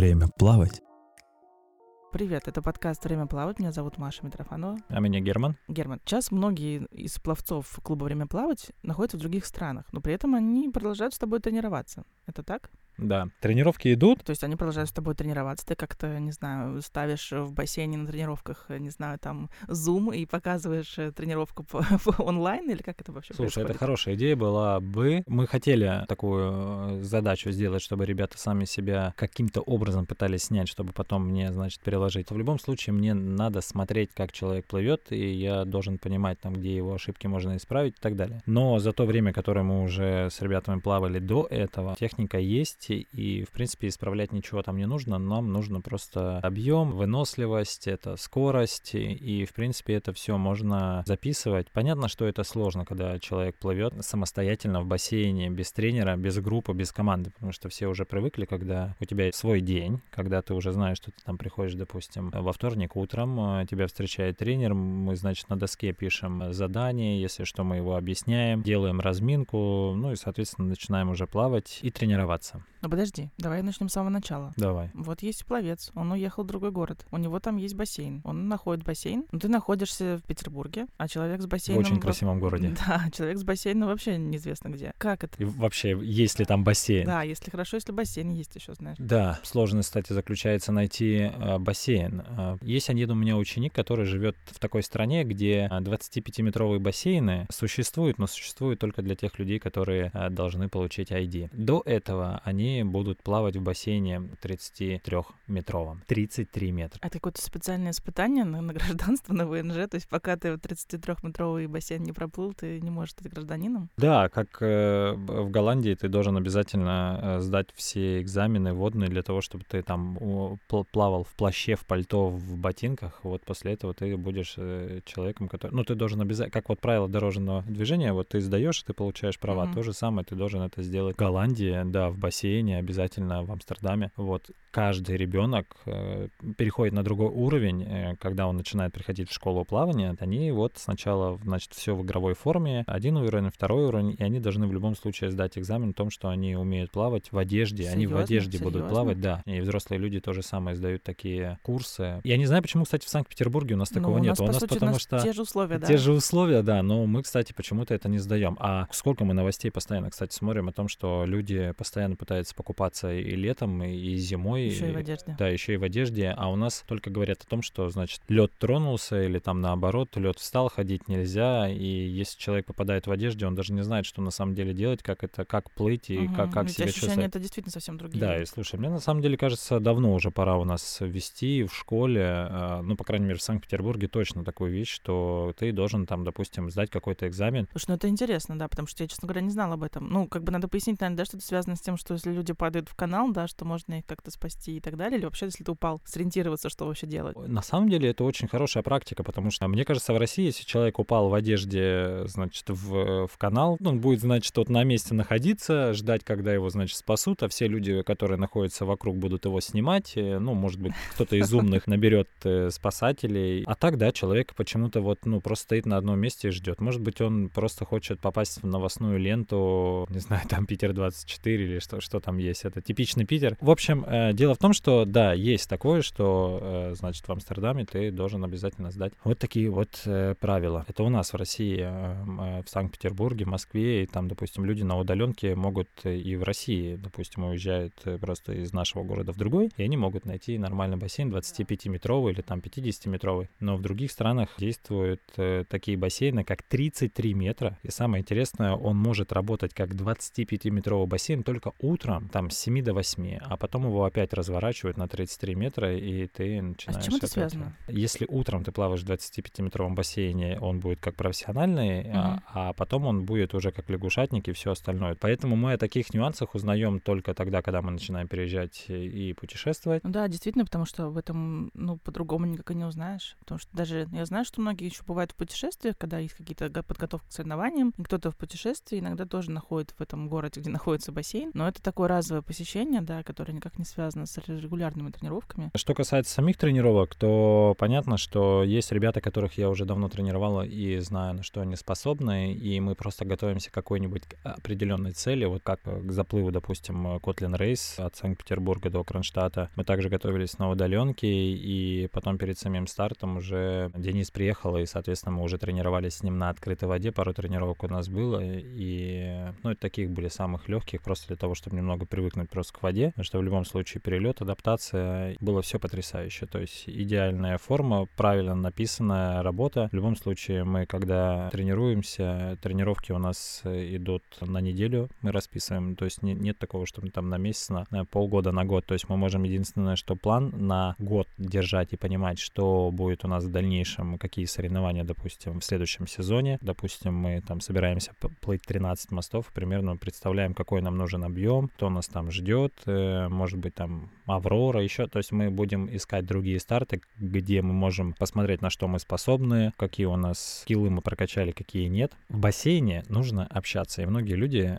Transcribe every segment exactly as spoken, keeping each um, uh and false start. «Время плавать». Привет, это подкаст «Время плавать». Меня зовут Маша Митрофанова. А меня Герман. Герман. Сейчас многие из пловцов клуба «Время плавать» находятся в других странах, но при этом они продолжают с тобой тренироваться. Это так? Да. Тренировки идут. То есть они продолжают с тобой тренироваться. Ты как-то, не знаю, ставишь в бассейне на тренировках, не знаю, там, Zoom и показываешь тренировку по- по онлайн, или как это вообще Слушай, происходит? Слушай, это хорошая идея была бы. Мы хотели такую задачу сделать, чтобы ребята сами себя каким-то образом пытались снять, чтобы потом мне, значит, переложить. В любом случае мне надо смотреть, как человек плывет, и я должен понимать, там, где его ошибки можно исправить и так далее. Но за то время, которое мы уже с ребятами плавали до этого, техника есть, и, в принципе, исправлять ничего там не нужно. Нам нужно просто объем, выносливость, это скорость, и, в принципе, это все можно записывать. Понятно, что это сложно, когда человек плывет самостоятельно в бассейне, без тренера, без группы, без команды, потому что все уже привыкли, когда у тебя свой день, когда ты уже знаешь, что ты там приходишь, допустим, во вторник утром, тебя встречает тренер, мы, значит, на доске пишем задание, если что, мы его объясняем, делаем разминку, ну и, соответственно, начинаем уже плавать и тренироваться. Ну подожди, давай начнем с самого начала. Давай. Вот есть пловец, он уехал в другой город, у него там есть бассейн, он находит бассейн. Ну ты находишься в Петербурге, а человек с бассейном... В очень красивом городе. Да, человек с бассейном вообще неизвестно где. Как это? И вообще, есть ли там бассейн? Да, если хорошо, если бассейн есть еще, знаешь. Да, сложность, кстати, заключается найти бассейн. Есть один у меня ученик, который живет в такой стране, где двадцатипятиметровые бассейны существуют, но существуют только для тех людей, которые должны получить ай ди. До этого они будут плавать в бассейне тридцатитрёхметровом. тридцать три метра. Это какое-то специальное испытание на, на гражданство, на вэ эн жэ? То есть пока ты в тридцатитрёхметровый бассейн не проплыл, ты не можешь стать гражданином? Да, как э, в Голландии ты должен обязательно э, сдать все экзамены водные для того, чтобы ты там о, плавал в плаще, в пальто, в ботинках. Вот после этого ты будешь э, человеком, который... Ну, ты должен обязательно... Как вот правило дорожного движения, вот ты сдаешь, ты получаешь права. Mm-hmm. То же самое ты должен это сделать в Голландии, да, в бассейне, не обязательно в Амстердаме. Вот каждый ребенок э, переходит на другой уровень, э, когда он начинает приходить в школу плавания. Они вот сначала, значит, все в игровой форме, один уровень, второй уровень, и они должны в любом случае сдать экзамен о том, что они умеют плавать в одежде. Серьезно? Они в одежде Серьезно? будут плавать, да. И взрослые люди тоже самое сдают такие курсы. Я не знаю, почему, кстати, в Санкт-Петербурге у нас такого ну, у нас, нет. У нас, по сути, потому у нас что те же условия, да. Те же условия, да. Но мы, кстати, почему-то это не сдаем. А сколько мы новостей постоянно, кстати, смотрим о том, что люди постоянно пытаются покупаться и летом, и зимой. Еще и, и в одежде. Да, еще и в одежде. А у нас только говорят о том, что, значит, лед тронулся, или там наоборот, лед встал, ходить нельзя. И если человек попадает в одежде, он даже не знает, что на самом деле делать, как это, как плыть и угу. как, как себя ощущения чувствовать. Ощущения — это действительно совсем другие. Да, и слушай, мне на самом деле кажется, давно уже пора у нас ввести в школе, ну, по крайней мере, в Санкт-Петербурге точно такую вещь, что ты должен там, допустим, сдать какой-то экзамен. Слушай, ну это интересно, да, потому что я, честно говоря, не знала об этом. Ну, как бы надо пояснить, наверное, да, что это связано с тем, что если люди падают в канал, да, что можно их как-то спасти и так далее, или вообще, если ты упал, сориентироваться, что вообще делать? На самом деле, это очень хорошая практика, потому что, мне кажется, в России, если человек упал в одежде, значит, в, в канал, он будет, значит, вот на месте находиться, ждать, когда его, значит, спасут, а все люди, которые находятся вокруг, будут его снимать, ну, может быть, кто-то из умных наберет спасателей, а так, да, человек почему-то вот, ну, просто стоит на одном месте и ждет. Может быть, он просто хочет попасть в новостную ленту, не знаю, там, Питер двадцать четыре или что что там есть, это типичный Питер. В общем, э, дело в том, что, да, есть такое, что, э, значит, в Амстердаме ты должен обязательно сдать вот такие вот э, правила. Это у нас в России, э, в Санкт-Петербурге, Москве, и там, допустим, люди на удаленке могут и в России, допустим, уезжают просто из нашего города в другой, и они могут найти нормальный бассейн двадцатипятиметровый или там пятидесятиметровый. Но в других странах действуют э, такие бассейны, как тридцать три метра. И самое интересное, он может работать как двадцатипятиметровый бассейн только у утром, там, с семи до восьми, а потом его опять разворачивают на тридцать три метра, и ты начинаешь... А с чем это опять... связано? Если утром ты плаваешь в двадцатипятиметровом бассейне, он будет как профессиональный, mm-hmm. а, а потом он будет уже как лягушатник и все остальное. Поэтому мы о таких нюансах узнаем только тогда, когда мы начинаем переезжать и путешествовать. Ну да, действительно, потому что об этом, ну, по-другому никак и не узнаешь. Потому что даже я знаю, что многие еще бывают в путешествиях, когда есть какие-то подготовки к соревнованиям, и кто-то в путешествии иногда тоже находит в этом городе, где находится бассейн, но это такое разовое посещение, да, которое никак не связано связано с регулярными тренировками. Что касается самих тренировок, то понятно, что есть ребята, которых я уже давно тренировала и знаю, на что они способны, и мы просто готовимся к какой-нибудь определенной цели, вот как к заплыву, допустим, Котлин Рейс от Санкт-Петербурга до Кронштадта. Мы также готовились на удаленке, и потом перед самим стартом уже Денис приехал, и, соответственно, мы уже тренировались с ним на открытой воде, пару тренировок у нас было, и, ну, таких были самых легких, просто для того, чтобы немного привыкнуть просто к воде, потому что в любом случае перелет, адаптация, было все потрясающе, то есть идеальная форма, правильно написанная работа. В любом случае мы, когда тренируемся, тренировки у нас идут на неделю, мы расписываем, то есть не, нет такого, что мы там на месяц, на, на полгода, на год, то есть мы можем единственное, что план на год держать и понимать, что будет у нас в дальнейшем, какие соревнования, допустим, в следующем сезоне, допустим, мы там собираемся плыть тринадцать мостов, примерно представляем, какой нам нужен объем, кто нас там ждет, может быть, там Аврора еще, то есть мы будем искать другие старты, где мы можем посмотреть, на что мы способны, какие у нас скиллы мы прокачали, какие нет. В бассейне нужно общаться, и многие люди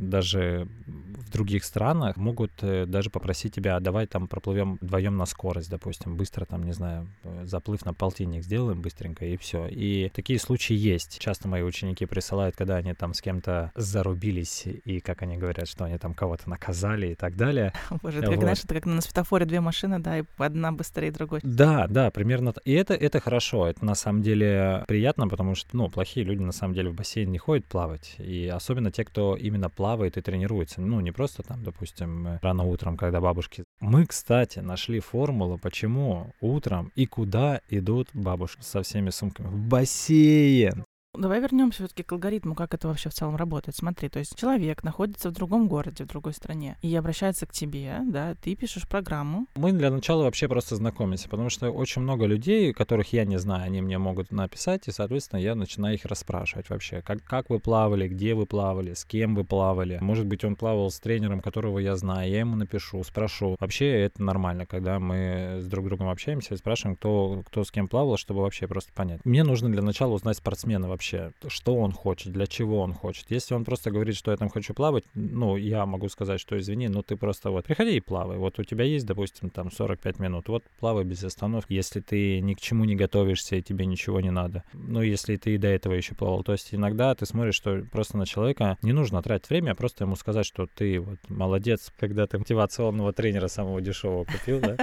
даже в других странах могут даже попросить тебя, давай там проплывем вдвоем на скорость, допустим, быстро там, не знаю, заплыв на полтинник сделаем быстренько и все. И такие случаи есть. Часто мои ученики присылают, когда они там с кем-то зарубились, и как они говорят, что они там кого-то наказали и так далее. Боже, это как, знаешь, это как на светофоре две машины, да, и одна быстрее другой. Да, да, примерно. И это, это хорошо, это на самом деле приятно, потому что, ну, плохие люди на самом деле в бассейн не ходят плавать, и особенно те, кто именно плавает и тренируется, ну, не просто там, допустим, рано утром, когда бабушки... Мы, кстати, нашли формулу, почему утром и куда идут бабушки со всеми сумками. В бассейн! Давай вернемся все-таки к алгоритму, как это вообще в целом работает. Смотри, то есть человек находится в другом городе, в другой стране, и обращается к тебе, да, ты пишешь программу. Мы для начала вообще просто знакомимся, потому что очень много людей, которых я не знаю, они мне могут написать, и, соответственно, я начинаю их расспрашивать вообще, как, как вы плавали, где вы плавали, с кем вы плавали. Может быть, он плавал с тренером, которого я знаю, я ему напишу, спрошу. Вообще это нормально, когда мы с друг другом общаемся и спрашиваем, кто, кто с кем плавал, чтобы вообще просто понять. Мне нужно для начала узнать спортсмена вообще. Вообще, что он хочет, для чего он хочет. Если он просто говорит, что я там хочу плавать, ну, я могу сказать, что извини, ну, ты просто вот приходи и плавай. Вот у тебя есть, допустим, там сорок пять минут, вот плавай без остановки. Если ты ни к чему не готовишься и тебе ничего не надо. Ну, если ты и до этого еще плавал. То есть иногда ты смотришь, что просто на человека не нужно тратить время, а просто ему сказать, что ты вот молодец, когда ты мотивационного тренера самого дешевого купил, да?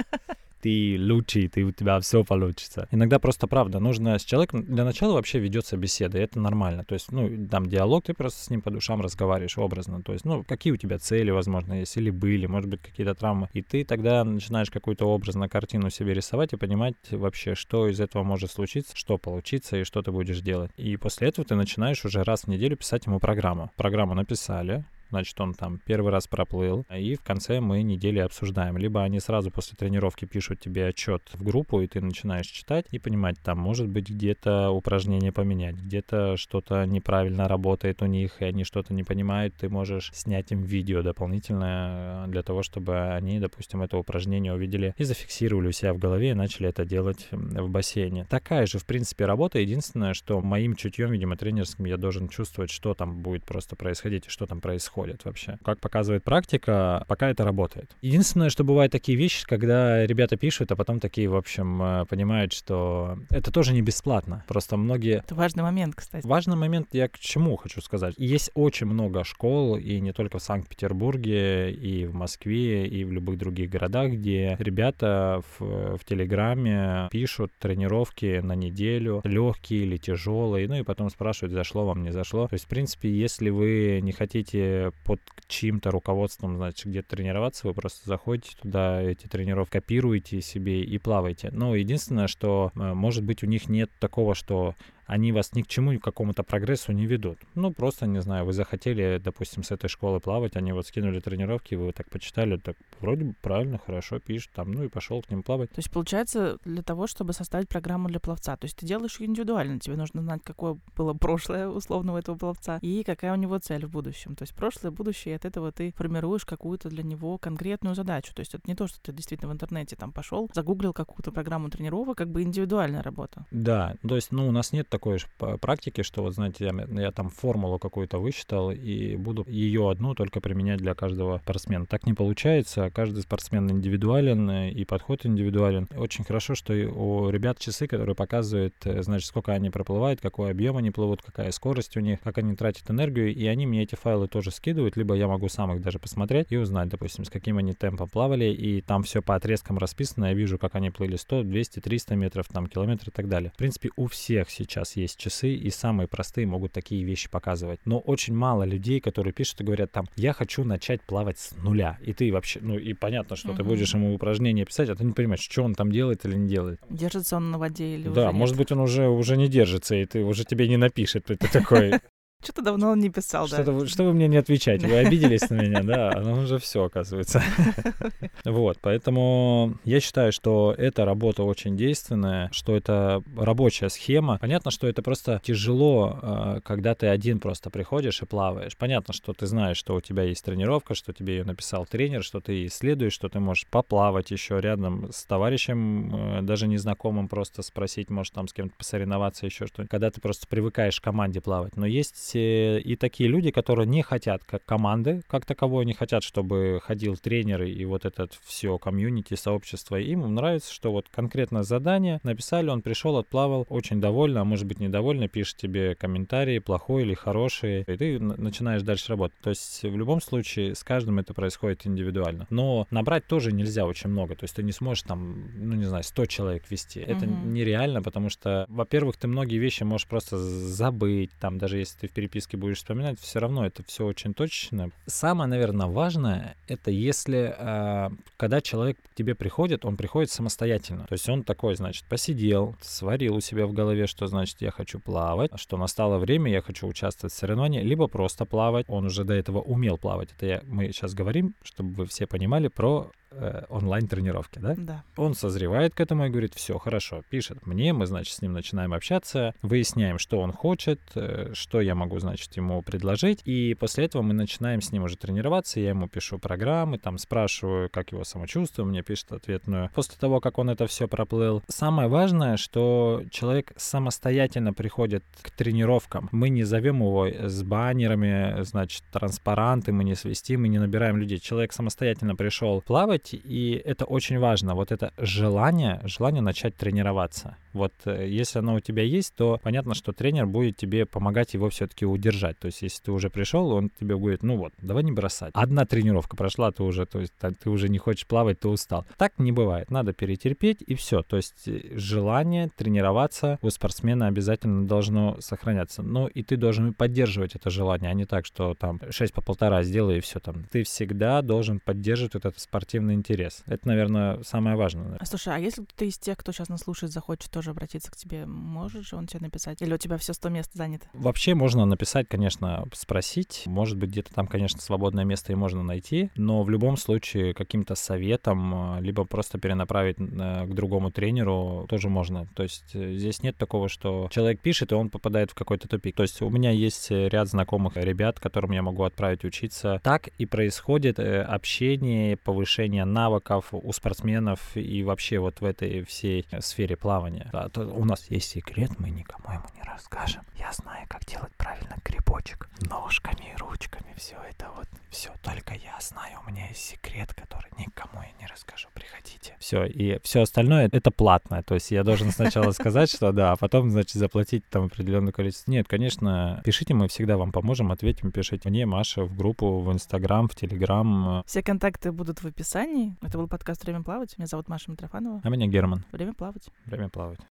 Ты лучший, ты, у тебя все получится. Иногда просто правда. Нужно с человеком... Для начала вообще ведется беседа, и это нормально. То есть, ну, там диалог, ты просто с ним по душам разговариваешь образно. То есть, ну, какие у тебя цели, возможно, есть, или были, может быть, какие-то травмы. И ты тогда начинаешь какую-то образную картину себе рисовать и понимать вообще, что из этого может случиться, что получится и что ты будешь делать. И после этого ты начинаешь уже раз в неделю писать ему программу. Программу написали... Значит, он там первый раз проплыл, и в конце мы недели обсуждаем. Либо они сразу после тренировки пишут тебе отчет в группу, и ты начинаешь читать и понимать, там, может быть, где-то упражнение поменять, где-то что-то неправильно работает у них, и они что-то не понимают, ты можешь снять им видео дополнительное для того, чтобы они, допустим, это упражнение увидели и зафиксировали у себя в голове и начали это делать в бассейне. Такая же, в принципе, работа. Единственное, что моим чутьем, видимо, тренерским, я должен чувствовать, что там будет просто происходить и что там происходит вообще. Как показывает практика, пока это работает. Единственное, что бывают такие вещи, когда ребята пишут, а потом такие, в общем, понимают, что это тоже не бесплатно. Просто многие... Это важный момент, кстати. Важный момент, я к чему хочу сказать. Есть очень много школ, и не только в Санкт-Петербурге, и в Москве, и в любых других городах, где ребята в, в Телеграме пишут тренировки на неделю, легкие или тяжелые, ну и потом спрашивают, зашло вам, не зашло. То есть, в принципе, если вы не хотите под чьим-то руководством, значит, где-то тренироваться, вы просто заходите туда, эти тренировки копируете себе и плаваете. Но единственное, что, может быть, у них нет такого, что они вас ни к чему, к какому-то прогрессу не ведут. Ну, просто, не знаю, вы захотели, допустим, с этой школы плавать, они вот скинули тренировки, вы так почитали, так вроде бы правильно, хорошо, пишут там, ну и пошел к ним плавать. То есть, получается, для того, чтобы составить программу для пловца, то есть ты делаешь ее индивидуально, тебе нужно знать, какое было прошлое условно у этого пловца и какая у него цель в будущем. То есть прошлое, будущее, и от этого ты формируешь какую-то для него конкретную задачу. То есть это не то, что ты действительно в интернете там пошел, загуглил какую-то программу тренировок, как бы индивидуальная работа. Да, то есть, ну, у нас нет такой же практики, что, вот знаете, я, я там формулу какую-то высчитал и буду ее одну только применять для каждого спортсмена. Так не получается. Каждый спортсмен индивидуален и подход индивидуален. Очень хорошо, что у ребят часы, которые показывают, значит, сколько они проплывают, какой объем они плывут, какая скорость у них, как они тратят энергию, и они мне эти файлы тоже скидывают, либо я могу сам их даже посмотреть и узнать, допустим, с каким они темпом плавали, и там все по отрезкам расписано, я вижу, как они плыли сто, двести, триста метров, там, километр и так далее. В принципе, у всех сейчас есть часы, и самые простые могут такие вещи показывать, но очень мало людей, которые пишут и говорят там, я хочу начать плавать с нуля, и ты вообще, ну, и понятно, что mm-hmm. ты будешь ему упражнения писать, а ты не понимаешь, что он там делает или не делает. Держится он на воде или да, уже Да, может быть, он уже, уже не держится, и ты уже тебе не напишет, ты такой... Что-то давно он не писал, что-то, да. Что вы мне не отвечаете? Вы обиделись на меня, да? Ну, уже все, оказывается. Вот, поэтому я считаю, что эта работа очень действенная, что это рабочая схема. Понятно, что это просто тяжело, когда ты один просто приходишь и плаваешь. Понятно, что ты знаешь, что у тебя есть тренировка, что тебе ее написал тренер, что ты исследуешь, что ты можешь поплавать еще рядом с товарищем, даже незнакомым просто спросить, может, там с кем-то посоревноваться, еще что-нибудь. Когда ты просто привыкаешь к команде плавать. Но есть и такие люди, которые не хотят как команды, как таковой, не хотят, чтобы ходил тренер и вот это все комьюнити, сообщество. Им нравится, что вот конкретно задание написали, он пришел, отплавал, очень довольный, а может быть недовольный, пишет тебе комментарии, плохой или хороший, и ты начинаешь дальше работать. То есть в любом случае с каждым это происходит индивидуально. Но набрать тоже нельзя очень много, то есть ты не сможешь там, ну не знаю, сто человек вести. Mm-hmm. Это нереально, потому что, во-первых, ты многие вещи можешь просто забыть, там даже если ты в переписке будешь вспоминать, все равно это все очень точечно. Самое, наверное, важное, это если, э, когда человек к тебе приходит, он приходит самостоятельно. То есть он такой, значит, посидел, сварил у себя в голове, что значит я хочу плавать, что настало время, я хочу участвовать в соревновании, либо просто плавать. Он уже до этого умел плавать. Это я, мы сейчас говорим, чтобы вы все понимали про онлайн-тренировки, да? Да. Он созревает к этому и говорит, все, хорошо, пишет мне, мы, значит, с ним начинаем общаться, выясняем, что он хочет, что я могу, значит, ему предложить, и после этого мы начинаем с ним уже тренироваться, я ему пишу программы, там, спрашиваю, как его самочувствие, мне пишет ответную. После того, как он это все проплыл, самое важное, что человек самостоятельно приходит к тренировкам, мы не зовем его с баннерами, значит, транспаранты, мы не свистим, мы не набираем людей, человек самостоятельно пришел плавать, и это очень важно, вот это желание, желание начать тренироваться. Вот если оно у тебя есть, то понятно, что тренер будет тебе помогать его все-таки удержать. То есть если ты уже пришел, он тебе говорит, ну вот, давай не бросать. Одна тренировка прошла, ты уже, то есть ты уже не хочешь плавать, ты устал. Так не бывает, надо перетерпеть и все. То есть желание тренироваться у спортсмена обязательно должно сохраняться. Ну и ты должен поддерживать это желание, а не так, что там шесть по полтора сделай и все там. Ты всегда должен поддерживать вот этот спортивный интерес. Это, наверное, самое важное. Слушай, а если ты из тех, кто сейчас нас слушает, захочет тоже обратиться к тебе, можешь он тебе написать? Или у тебя все сто мест занято? Вообще можно написать, конечно, спросить. Может быть, где-то там, конечно, свободное место и можно найти, но в любом случае каким-то советом, либо просто перенаправить к другому тренеру тоже можно. То есть здесь нет такого, что человек пишет, и он попадает в какой-то тупик. То есть у меня есть ряд знакомых ребят, которым я могу отправить учиться. Так и происходит общение, повышение навыков у спортсменов и вообще вот в этой всей сфере плавания. Да, у нас есть секрет, мы никому ему не расскажем. Я знаю, как делать правильно грибочек. Ножками и ручками. Все это вот. Все. Только я знаю. У меня есть секрет, который никому я не расскажу. Приходите. Все. И все остальное это платно. То есть я должен сначала сказать, что да, а потом, значит, заплатить там определенное количество. Нет, конечно, пишите, мы всегда вам поможем, ответим, пишите мне, Маше, в группу, в Инстаграм, в Телеграм. Все контакты будут в описании. Это был подкаст «Время плавать». Меня зовут Маша Митрофанова. А меня Герман. Время плавать. Время плавать.